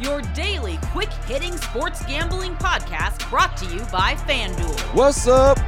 your daily quick-hitting sports gambling podcast brought to you by FanDuel. What's up,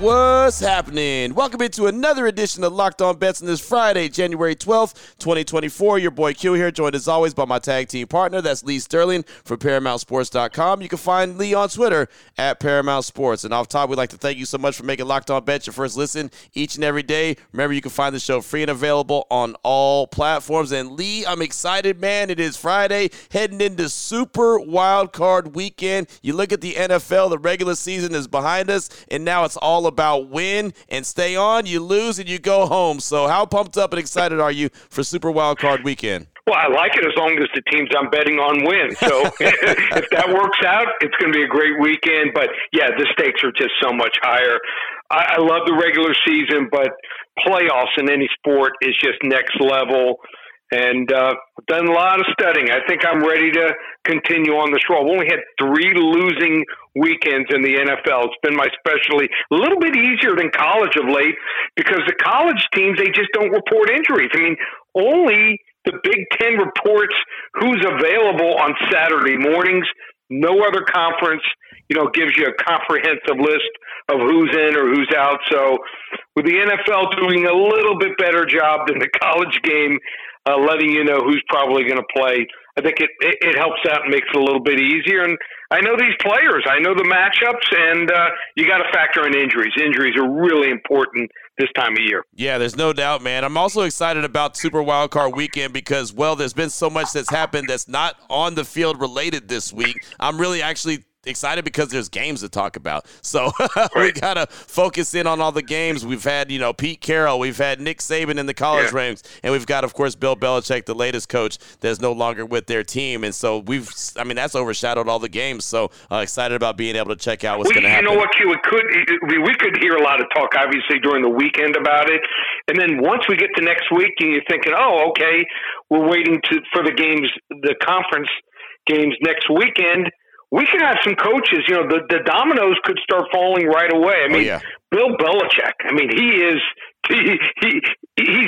what's happening? Welcome into another edition of Locked On Bets on this Friday, January 12th, 2024. Your boy Q here, joined as always by my tag team partner, that's Lee Sterling from ParamountSports.com. You can find Lee on Twitter at Paramount Sports. And off top, we'd like to thank you so much for making Locked On Bets your first listen each and every day. Remember, you can find the show free and available on all platforms. And Lee, I'm excited, man. It is Friday. Heading into Super Wild Card Weekend. You look at the NFL, the regular season is behind us, and now it's all about win and stay on. You lose and you go home. So how pumped up and excited are you for Super Wild Card Weekend? Well, I like it as long as the teams I'm betting on win. So if that works out, it's going to be a great weekend. But, yeah, the stakes are just so much higher. I love the regular season, but playoffs in any sport is just next level. And I've done a lot of studying. I think I'm ready to continue on this roll. I've only had 3 losing weekends in the NFL. It's been my specialty. A little bit easier than college of late because the college teams, they just don't report injuries. I mean, only the Big Ten reports who's available on Saturday mornings. No other conference, gives you a comprehensive list of who's in or who's out. So with the NFL doing a little bit better job than the college game, letting you know who's probably going to play, I think it helps out and makes it a little bit easier. And I know these players. I know the matchups, and you got to factor in injuries. Injuries are really important this time of year. Yeah, there's no doubt, man. I'm also excited about Super Wild Card Weekend because, well, there's been so much that's happened that's not on the field related this week. I'm really actually excited because there's games to talk about. So we got to focus in on all the games. We've had, Pete Carroll. We've had Nick Saban in the college ranks. And we've got, of course, Bill Belichick, the latest coach that's no longer with their team. And so that's overshadowed all the games. So excited about being able to check out what's going to happen. You know what, Q, we could hear a lot of talk, obviously, during the weekend about it. And then once we get to next week and you're thinking, oh, okay, we're waiting for the games, the conference games next weekend. We could have some coaches, the dominoes could start falling right away. I mean, Bill Belichick, he's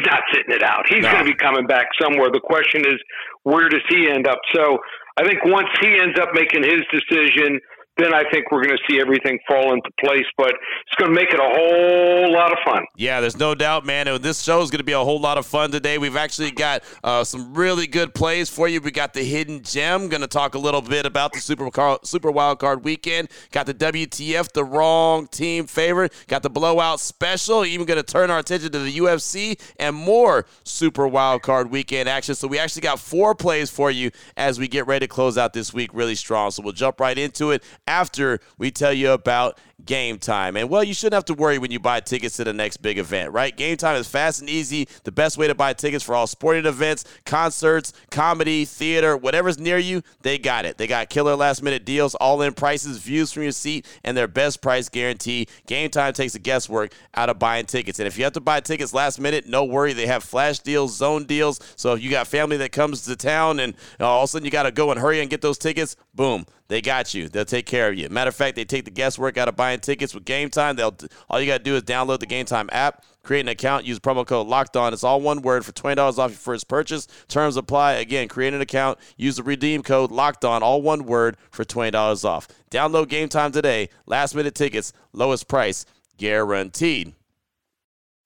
not sitting it out. He's going to be coming back somewhere. The question is, where does he end up? So I think once he ends up making his decision, then I think we're going to see everything fall into place, but it's going to make it a whole lot of fun. Yeah, there's no doubt, man. This show is going to be a whole lot of fun today. We've actually got some really good plays for you. We got the hidden gem. Going to talk a little bit about the Super Wild Card Weekend. Got the WTF, the wrong team favorite. Got the blowout special. Even going to turn our attention to the UFC and more Super Wild Card Weekend action. So we actually got 4 plays for you as we get ready to close out this week really strong. So we'll jump right into it after we tell you about Game Time. And, well, you shouldn't have to worry when you buy tickets to the next big event, right? Game Time is fast and easy, the best way to buy tickets for all sporting events, concerts, comedy, theater, whatever's near you, they got it. They got killer last-minute deals, all-in prices, views from your seat, and their best price guarantee. Game Time takes the guesswork out of buying tickets. And if you have to buy tickets last minute, no worry. They have flash deals, zone deals. So if you got family that comes to town and all of a sudden you got to go and hurry and get those tickets, boom. They got you. They'll take care of you. Matter of fact, they take the guesswork out of buying tickets with Game Time. All you got to do is download the Game Time app, create an account, use promo code LOCKEDON. It's all one word for $20 off your first purchase. Terms apply. Again, create an account, use the redeem code LOCKEDON, all one word for $20 off. Download Game Time today. Last-minute tickets, lowest price, guaranteed.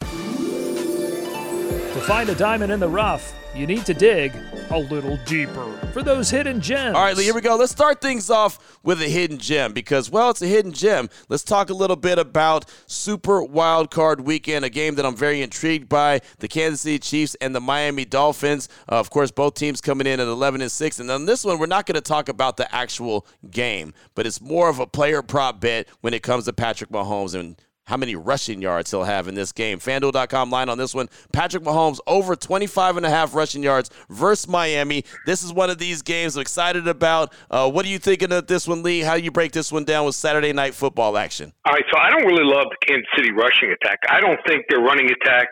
To find a diamond in the rough, you need to dig a little deeper for those hidden gems. All right, Lee, here we go. Let's start things off with a hidden gem because, well, it's a hidden gem. Let's talk a little bit about Super Wild Card Weekend, a game that I'm very intrigued by, the Kansas City Chiefs and the Miami Dolphins. Of course, both teams coming in at 11-6. And on this one, we're not going to talk about the actual game, but it's more of a player prop bet when it comes to Patrick Mahomes and how many rushing yards he'll have in this game. FanDuel.com line on this one. Patrick Mahomes over 25.5 rushing yards versus Miami. This is one of these games I'm excited about. What are you thinking of this one, Lee? How do you break this one down with Saturday night football action? All right, so I don't really love the Kansas City rushing attack. I don't think their running attack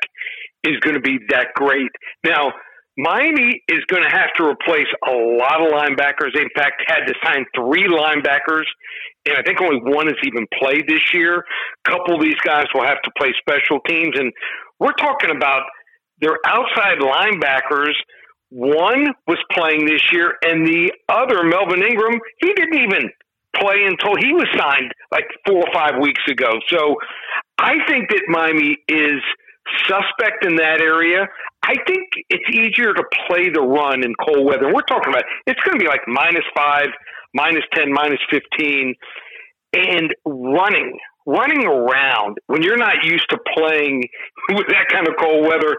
is going to be that great. Now, Miami is going to have to replace a lot of linebackers. In fact, had to sign 3 linebackers and I think only one has even played this year. A couple of these guys will have to play special teams, and we're talking about their outside linebackers. One was playing this year, and the other, Melvin Ingram, he didn't even play until he was signed like 4 or 5 weeks ago. So I think that Miami is suspect in that area. I think it's easier to play the run in cold weather. We're talking about it's going to be like -5, -10, -15, and running around when you're not used to playing with that kind of cold weather.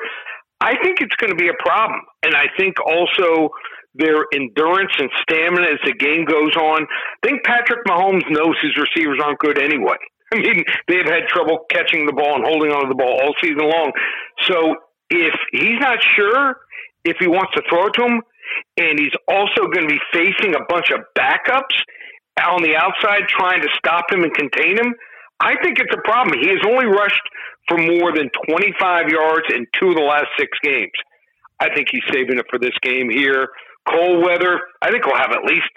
I think it's going to be a problem. And I think also their endurance and stamina as the game goes on. I think Patrick Mahomes knows his receivers aren't good anyway. I mean, they've had trouble catching the ball and holding on to the ball all season long. So if he's not sure if he wants to throw it to him, and he's also going to be facing a bunch of backups on the outside trying to stop him and contain him, I think it's a problem. He has only rushed for more than 25 yards in 2 of the last 6 games. I think he's saving it for this game here. Cold weather, I think we'll have at least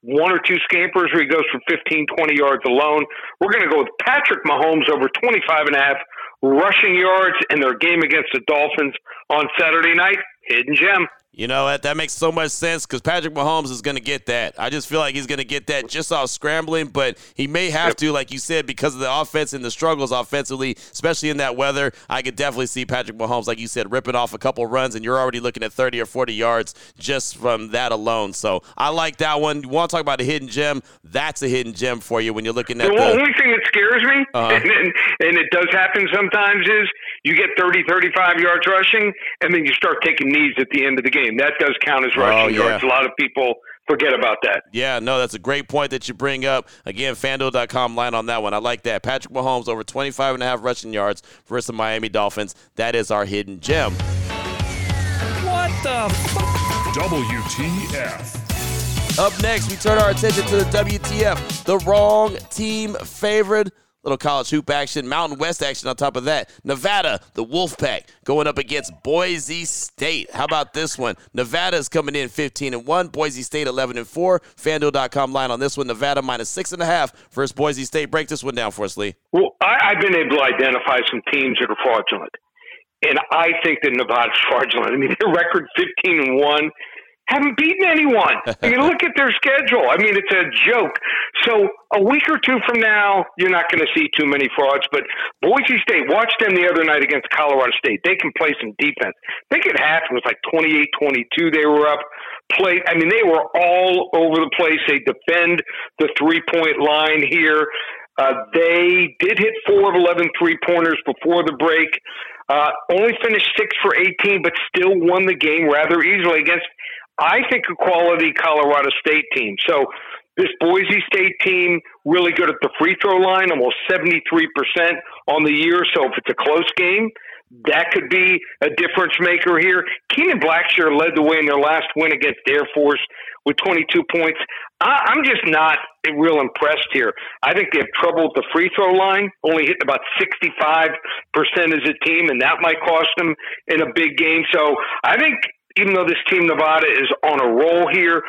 1 or 2 scampers where he goes for 15, 20 yards alone. We're going to go with Patrick Mahomes over 25.5 rushing yards in their game against the Dolphins on Saturday night. Hidden gem. You know, that makes so much sense because Patrick Mahomes is going to get that. I just feel like he's going to get that just off scrambling, but he may have to, like you said, because of the offense and the struggles offensively, especially in that weather. I could definitely see Patrick Mahomes, like you said, ripping off a couple runs, and you're already looking at 30 or 40 yards just from that alone. So I like that one. You want to talk about a hidden gem? That's a hidden gem for you when you're looking at the only thing that scares me, and it does happen sometimes, is you get 30, 35 yards rushing, and then you start taking knees at the end of the game. That does count as rushing yards. A lot of people forget about that. Yeah, no, that's a great point that you bring up. Again, FanDuel.com line on that one. I like that. Patrick Mahomes over 25.5 rushing yards versus the Miami Dolphins. That is our hidden gem. What the f***? WTF. Up next, we turn our attention to the WTF, the wrong team favorite. Little college hoop action, Mountain West action on top of that. Nevada, the Wolfpack, going up against Boise State. How about this one? Nevada's coming in 15-1, Boise State 11-4. FanDuel.com line on this one, Nevada -6.5 versus Boise State. Break this one down for us, Lee. Well, I've been able to identify some teams that are fraudulent, and I think that Nevada's fraudulent. I mean, their record 15-1. Haven't beaten anyone. You look at their schedule. I mean, it's a joke. So a week or two from now, you're not going to see too many frauds. But Boise State, watched them the other night against Colorado State. They can play some defense. I think it happened. It was like 28-22 they were up. I mean, they were all over the place. They defend the three-point line here. They did hit 4 of 11 three-pointers before the break. Only finished 6 for 18, but still won the game rather easily against – I think a quality Colorado State team. So this Boise State team really good at the free throw line, almost 73% on the year. So if it's a close game, that could be a difference maker here. Keenan Blackshear led the way in their last win against Air Force with 22 points. I'm just not real impressed here. I think they have trouble with the free throw line, only hitting about 65% as a team, and that might cost them in a big game. So I think even though this team, Nevada, is on a roll here,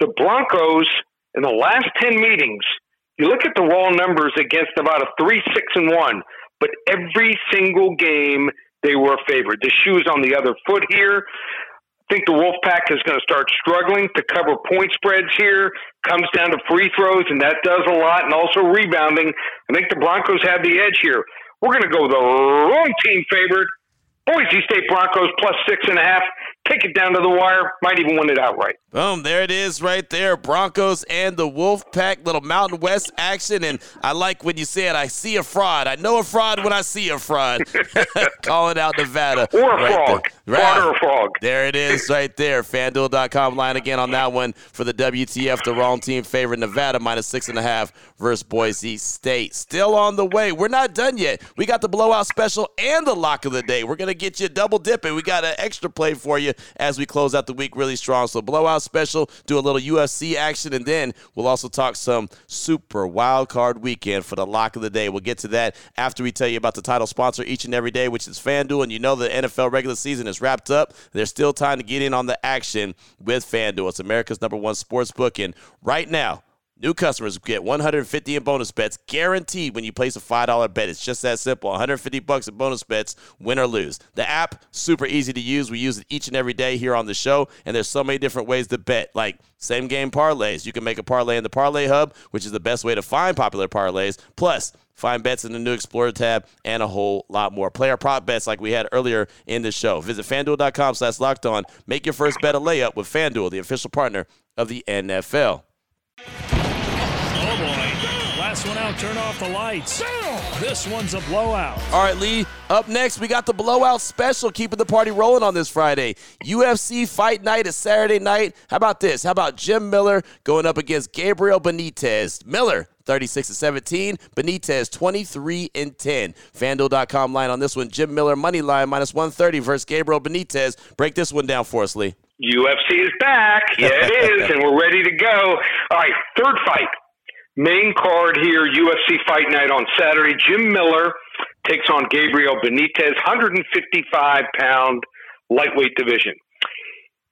the Broncos, in the last 10 meetings, you look at the raw numbers against Nevada, 3-6-1, but every single game they were a favorite. The shoe is on the other foot here. I think the Wolfpack is going to start struggling to cover point spreads here. Comes down to free throws, and that does a lot, and also rebounding. I think the Broncos have the edge here. We're going to go the wrong team favorite. Boise State Broncos +6.5. Take it down to the wire. Might even win it outright. Boom, there it is right there. Broncos and the Wolfpack, little Mountain West action. And I like when you said, I see a fraud. I know a fraud when I see a fraud. Calling out Nevada. Or a frog. Fraud or a frog. There it is right there. FanDuel.com line again on that one for the WTF. The wrong team favorite, Nevada -6.5 versus Boise State. Still on the way. We're not done yet. We got the blowout special and the lock of the day. We're going to get you double dipping. We got an extra play for you as we close out the week really strong. So blowout special, do a little UFC action, and then we'll also talk some Super Wild Card Weekend for the lock of the day. We'll get to that after we tell you about the title sponsor each and every day, which is FanDuel. And you know the NFL regular season is wrapped up. There's still time to get in on the action with FanDuel. It's America's #1 sportsbook, and right now, New customers get $150 in bonus bets guaranteed when you place a $5 bet. It's just that simple. $150 in bonus bets, win or lose. The app, super easy to use. We use it each and every day here on the show, and there's so many different ways to bet, like same game parlays. You can make a parlay in the Parlay Hub, which is the best way to find popular parlays. Plus, find bets in the new Explorer tab and a whole lot more. Player prop bets like we had earlier in the show. Visit FanDuel.com/LockedOn. Make your first bet a layup with FanDuel, the official partner of the NFL. Oh, boy. Last one out. Turn off the lights. This one's a blowout. All right, Lee. Up next, we got the blowout special, keeping the party rolling on this Friday. UFC Fight Night is Saturday night. How about this? How about Jim Miller going up against Gabriel Benitez? Miller, 36-17. Benitez, 23-10. FanDuel.com line on this one. Jim Miller, money line, -130 versus Gabriel Benitez. Break this one down for us, Lee. UFC is back. Yeah, it is, and we're ready to go. All right, third fight. Main card here, UFC Fight Night on Saturday. Jim Miller takes on Gabriel Benitez, 155-pound lightweight division.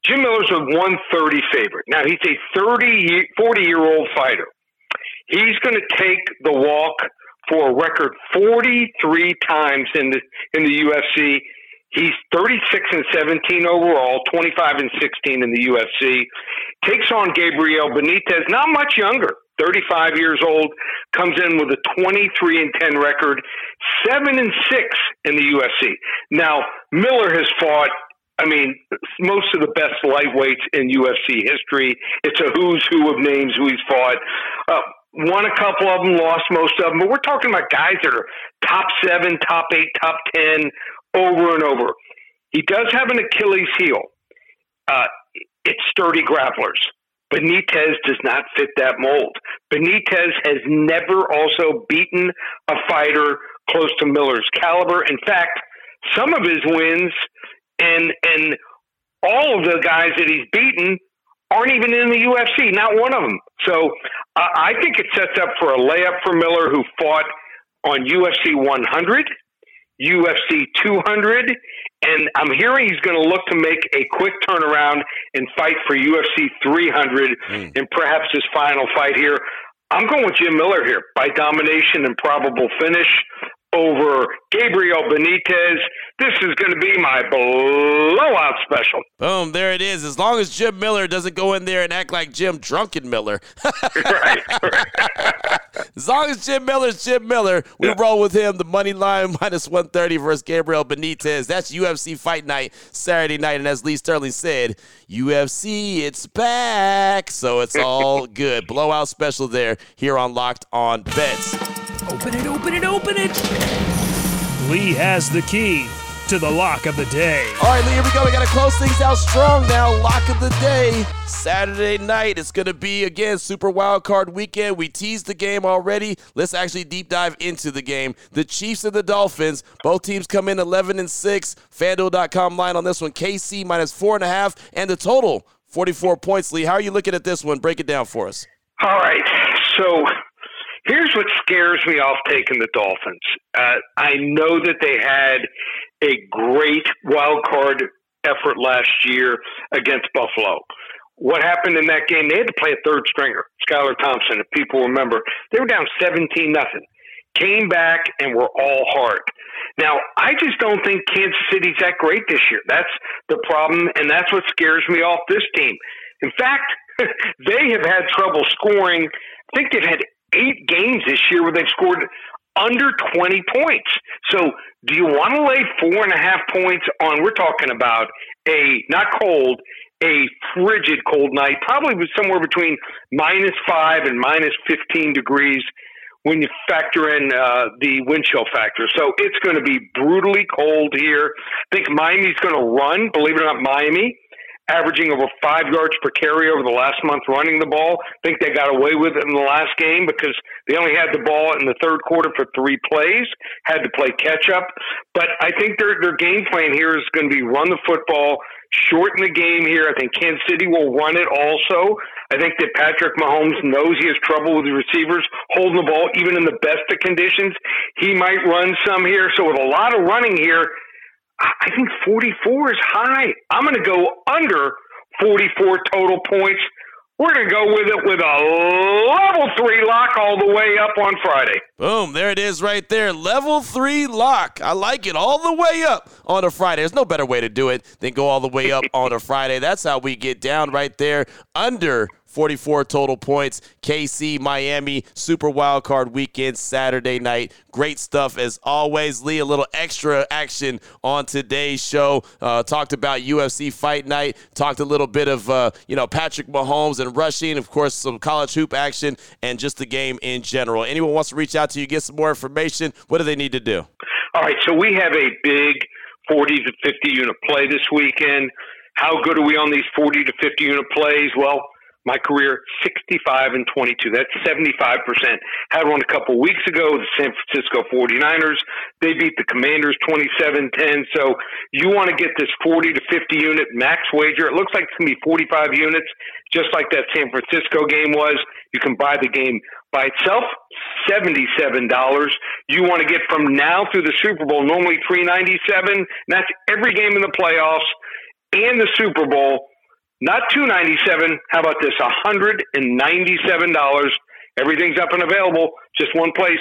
Jim Miller's a 130 favorite. Now, he's a 40-year-old fighter. He's going to take the walk for a record 43 times in the UFC. He's 36-17 overall, 25-16 in the UFC. Takes on Gabriel Benitez, not much younger, 35 years old, comes in with a 23-10 record, 7-6 in the UFC. Now, Miller has fought, most of the best lightweights in UFC history. It's a who's who of names who he's fought. Won a couple of them, lost most of them, but we're talking about guys that are top 7, top 8, top 10, over and over. He does have an Achilles heel. It's sturdy grapplers. Benitez does not fit that mold. Benitez has never also beaten a fighter close to Miller's caliber. In fact, some of his wins and all of the guys that he's beaten aren't even in the UFC, not one of them. So I think it sets up for a layup for Miller, who fought on UFC 100, UFC 200, and I'm hearing he's going to look to make a quick turnaround and fight for UFC 300 in perhaps his final fight here. I'm going with Jim Miller here by domination and probable finish over Gabriel Benitez. This is going to be my blowout special. Boom, there it is. As long as Jim Miller doesn't go in there and act like Jim Drunken Miller. Right. As long as Jim Miller's Jim Miller, we roll with him. The money line, -130 versus Gabriel Benitez. That's UFC Fight Night, Saturday night. And as Lee Sterling said, UFC, it's back. So it's all good. Blowout special there here on Locked On Bets. Open it, open it, open it. Lee has the key to the lock of the day. All right, Lee, here we go. We got to close things out strong now. Lock of the day. Saturday night, it's going to be, again, Super Wild Card Weekend. We teased the game already. Let's actually deep dive into the game. The Chiefs and the Dolphins, both teams come in 11-6. FanDuel.com line on this one, KC -4.5, and the total, 44 points. Lee, how are you looking at this one? Break it down for us. All right, so here's what scares me off taking the Dolphins. I know that they had a great wild card effort last year against Buffalo. What happened in that game? They had to play a third stringer, Skylar Thompson, if people remember. They were down 17-0. Came back and were all hard. Now, I just don't think Kansas City's that great this year. That's the problem, and that's what scares me off this team. In fact, they have had trouble scoring. I think they've had 8 games this year where they've scored under 20 points. So do you want to lay 4.5 points on, we're talking about a frigid cold night, probably was somewhere between -5 and -15 degrees when you factor in the wind chill factor. So it's going to be brutally cold here. I think Miami's going to run, believe it or not, Miami, averaging over 5 yards per carry over the last month running the ball. I think they got away with it in the last game because they only had the ball in the third quarter for 3 plays, had to play catch-up. But I think their game plan here is going to be run the football, shorten the game here. I think Kansas City will run it also. I think that Patrick Mahomes knows he has trouble with the receivers holding the ball even in the best of conditions. He might run some here. So with a lot of running here, I think 44 is high. I'm going to go under 44 total points. We're going to go with it with a level 3 lock all the way up on Friday. Boom, there it is right there. Level 3 lock. I like it all the way up on a Friday. There's no better way to do it than go all the way up on a Friday. That's how we get down right there. Under 44 total points. KC, Miami, Super Wild Card Weekend, Saturday night. Great stuff as always. Lee, a little extra action on today's show. Talked about UFC Fight Night. Talked a little bit of, Patrick Mahomes and rushing. Of course, some college hoop action and just the game in general. Anyone wants to reach out to you, get some more information, what do they need to do? All right, so we have a big 40 to 50 unit play this weekend. How good are we on these 40 to 50 unit plays? Well, my career, 65 and 22. That's 75%. Had one a couple weeks ago with the San Francisco 49ers. They beat the Commanders 27-10. So you want to get this 40 to 50 unit max wager. It looks like it's going to be 45 units, just like that San Francisco game was. You can buy the game by itself, $77. You want to get from now through the Super Bowl, normally $397. And that's every game in the playoffs and the Super Bowl. Not $297. How about this? $197. Everything's up and available. Just one place,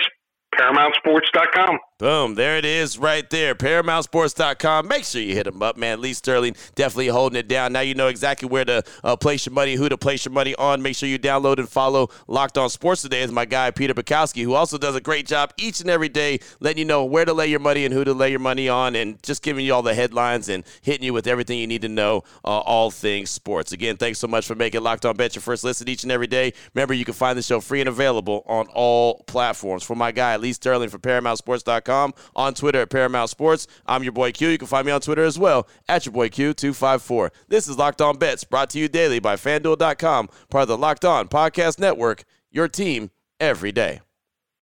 ParamountSports.com. Boom. There it is right there, ParamountSports.com. Make sure you hit them up, man. Lee Sterling definitely holding it down. Now you know exactly where to place your money, who to place your money on. Make sure you download and follow Locked On Sports Today with my guy, Peter Bukowski, who also does a great job each and every day letting you know where to lay your money and who to lay your money on and just giving you all the headlines and hitting you with everything you need to know, all things sports. Again, thanks so much for making Locked On Bet your first listen each and every day. Remember, you can find the show free and available on all platforms. For my guy, Lee Sterling from ParamountSports.com. On Twitter at Paramount Sports. I'm your boy Q. You can find me on Twitter as well at your boy Q254. This is Locked On Bets, brought to you daily by FanDuel.com, part of the Locked On Podcast Network, your team every day.